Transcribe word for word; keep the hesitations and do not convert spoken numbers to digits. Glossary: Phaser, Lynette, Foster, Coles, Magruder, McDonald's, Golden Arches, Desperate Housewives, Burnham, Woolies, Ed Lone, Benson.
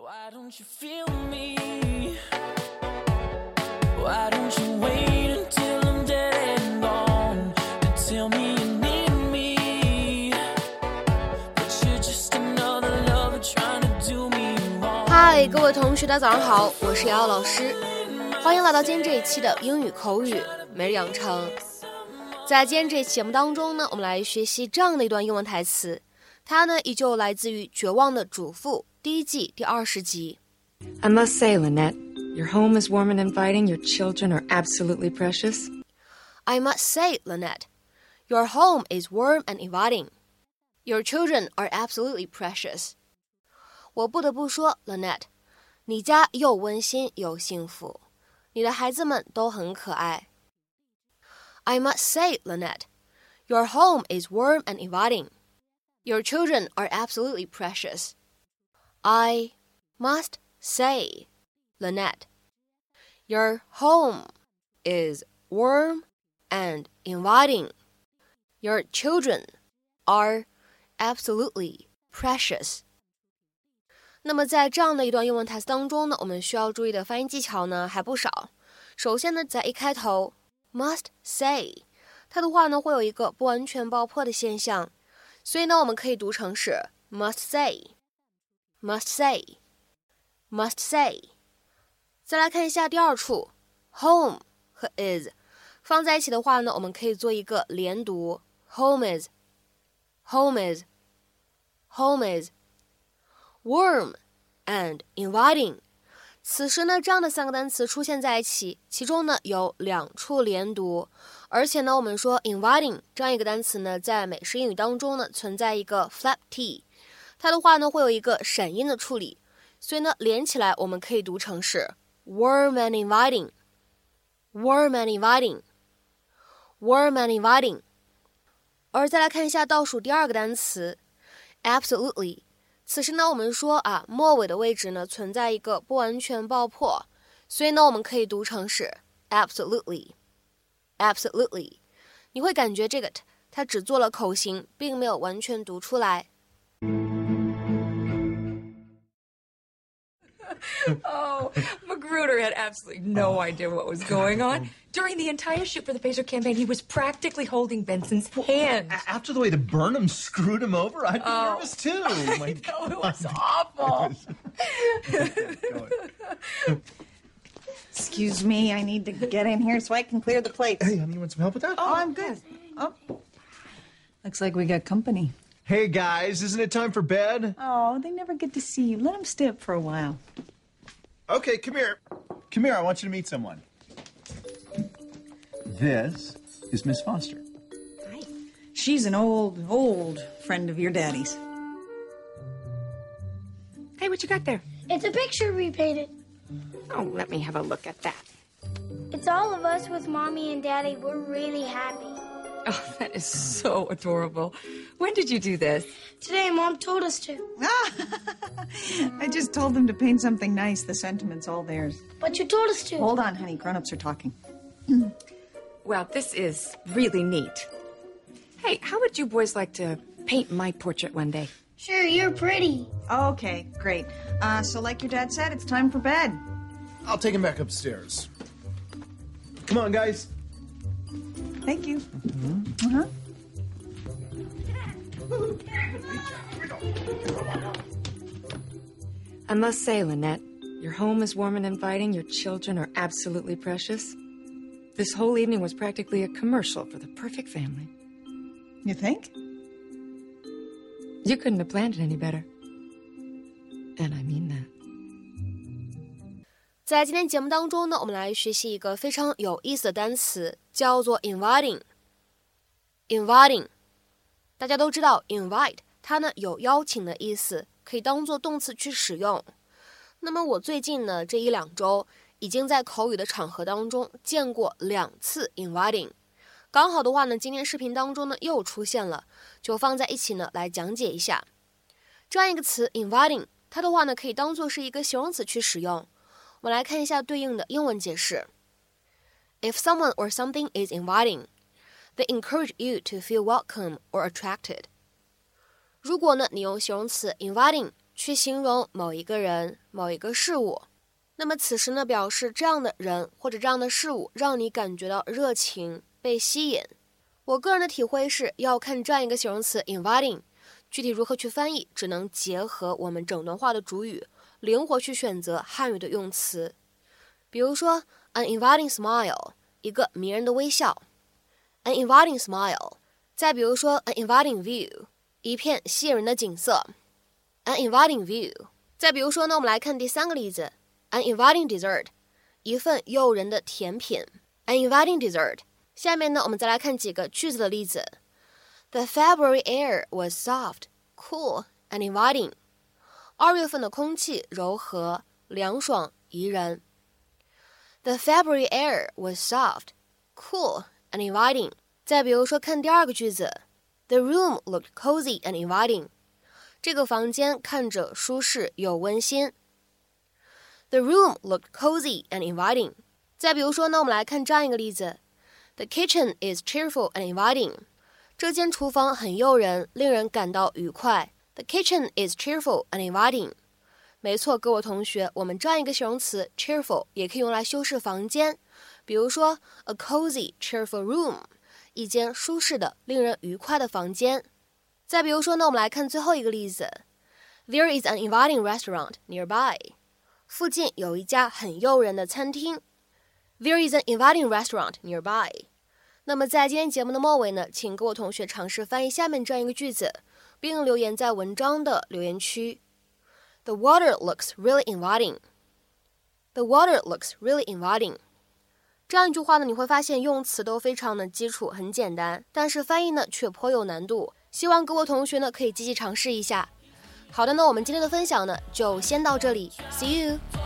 Why don't you feel me? Why don't you wait until I'm dead and gone to tell me you need me? But you're just another lover trying to do me wrong. Hi， 各位同学，大家早上好，我是瑶瑶老师，欢迎来到今天这一期的英语口语每日养成。在今天这期节目当中呢，我们来学习这样的一段英文台词，它呢依旧来自于《绝望的主妇》。第一季第二十集。I must say, Lynette, your home is warm and inviting. Your children are absolutely precious. I must say, Lynette, your home is warm and inviting. Your children are absolutely precious. 我不得不说 ，Lynette， 你家又温馨又幸福，你的孩子们都很可爱。I must say, Lynette, your home is warm and inviting. Your children are absolutely precious.I must say, Lynette, your home is warm and inviting. Your children are absolutely precious. 那么在这样的一段英文台词当中呢，我们需要注意的发音技巧呢还不少。首先呢，在一开头 must say， 它的话呢会有一个不完全爆破的现象，所以呢我们可以读成是 must say.Must say, must say. 再来看一下第二处 ，home 和 is 放在一起的话呢，我们可以做一个连读 ，home is, home is, home is, warm and inviting. 此时呢，这样的三个单词出现在一起，其中呢有两处连读，而且呢，我们说 inviting 这样一个单词呢，在美式英语当中呢，存在一个 flap t。它的话呢会有一个闪音的处理，所以呢连起来我们可以读成是 warm and inviting, warm and inviting, warm and inviting。 而再来看一下倒数第二个单词 absolutely， 此时呢我们说啊末尾的位置呢存在一个不完全爆破，所以呢我们可以读成是 absolutely, absolutely。 你会感觉这个 t 它只做了口型，并没有完全读出来。Oh, Magruder had absolutely no idea what was going on. During the entire shoot for the Phaser campaign, he was practically holding Benson's hand. After the way that Burnham screwed him over, I'd be oh, nervous too. I My know, God. It was awful. Excuse me, I need to get in here so I can clear the plate. Hey, honey, you want some help with that? Oh, I'm good. Oh. Looks like we got company.Hey, guys, isn't it time for bed? Oh, they never get to see you. Let them stay up for a while. Okay, come here. Come here, I want you to meet someone. This is Miss Foster. Hi. She's an old, old friend of your daddy's. Hey, what you got there? It's a picture repainted. Oh, let me have a look at that. It's all of us with Mommy and Daddy. We're really happy.Oh, that is so adorable. When did you do this? Today, Mom told us to. I just told them to paint something nice. The sentiment's all theirs. But you told us to. Hold on, honey. Grown-ups are talking. Well, this is really neat. Hey, how would you boys like to paint my portrait one day? Sure, you're pretty. Okay, great. Uh, so like your dad said, it's time for bed. I'll take him back upstairs. Come on, guys.Thank you. Uh-huh. I must say, Lynette, your home is warm and inviting. Your children are absolutely precious. This whole evening was practically a commercial for the perfect family. You think? You couldn't have planned it any better. And I mean that.在今天节目当中呢，我们来学习一个非常有意思的单词，叫做 inviting。inviting， 大家都知道 invite 它呢有邀请的意思，可以当做动词去使用。那么我最近呢这一两周已经在口语的场合当中见过两次 inviting。刚好的话呢，今天视频当中呢又出现了，就放在一起呢来讲解一下。这样一个词 inviting， 它的话呢可以当做是一个形容词去使用。我们来看一下对应的英文解释。If someone or something is inviting, they encourage you to feel welcome or attracted. 如果呢，你用形容词 inviting 去形容某一个人、某一个事物。那么此时呢，表示这样的人或者这样的事物让你感觉到热情、被吸引。我个人的体会是要看这样一个形容词 inviting 具体如何去翻译，只能结合我们整段话的主语，灵活去选择汉语的用词。比如说 an inviting smile 一个迷人的微笑， an inviting smile。 再比如说 an inviting view 一片吸引人的景色， an inviting view。 再比如说呢，我们来看第三个例子，An inviting dessert 一份诱人的甜品， An inviting dessert。 下面呢，我们再来看几个句子的例子。 The February air was soft, cool and inviting。 二月份的空气柔和、凉爽、宜人。 The February air was soft, cool and inviting。 再比如说看第二个句子， The room looked cozy and inviting。 这个房间看着舒适又温馨。The room looked cozy and inviting。 再比如说呢，我们来看这样一个例子， The kitchen is cheerful and inviting。 这间厨房很诱人，令人感到愉快。 The kitchen is cheerful and inviting。 没错，各位同学，我们这样一个形容词 cheerful 也可以用来修饰房间，比如说 A cozy cheerful room 一间舒适的、令人愉快的房间。再比如说呢，我们来看最后一个例子， There is an inviting restaurant nearby。附近有一家很诱人的餐厅。 There is an inviting restaurant nearby。 那么在今天节目的末尾呢，请各位同学尝试翻译下面这样一个句子，并留言在文章的留言区。 The water looks really inviting。 The water looks really inviting。 这样一句话呢，你会发现用词都非常的基础，很简单，但是翻译呢却颇有难度，希望各位同学呢可以积极尝试一下。好的呢，我们今天的分享呢就先到这里 ，See you。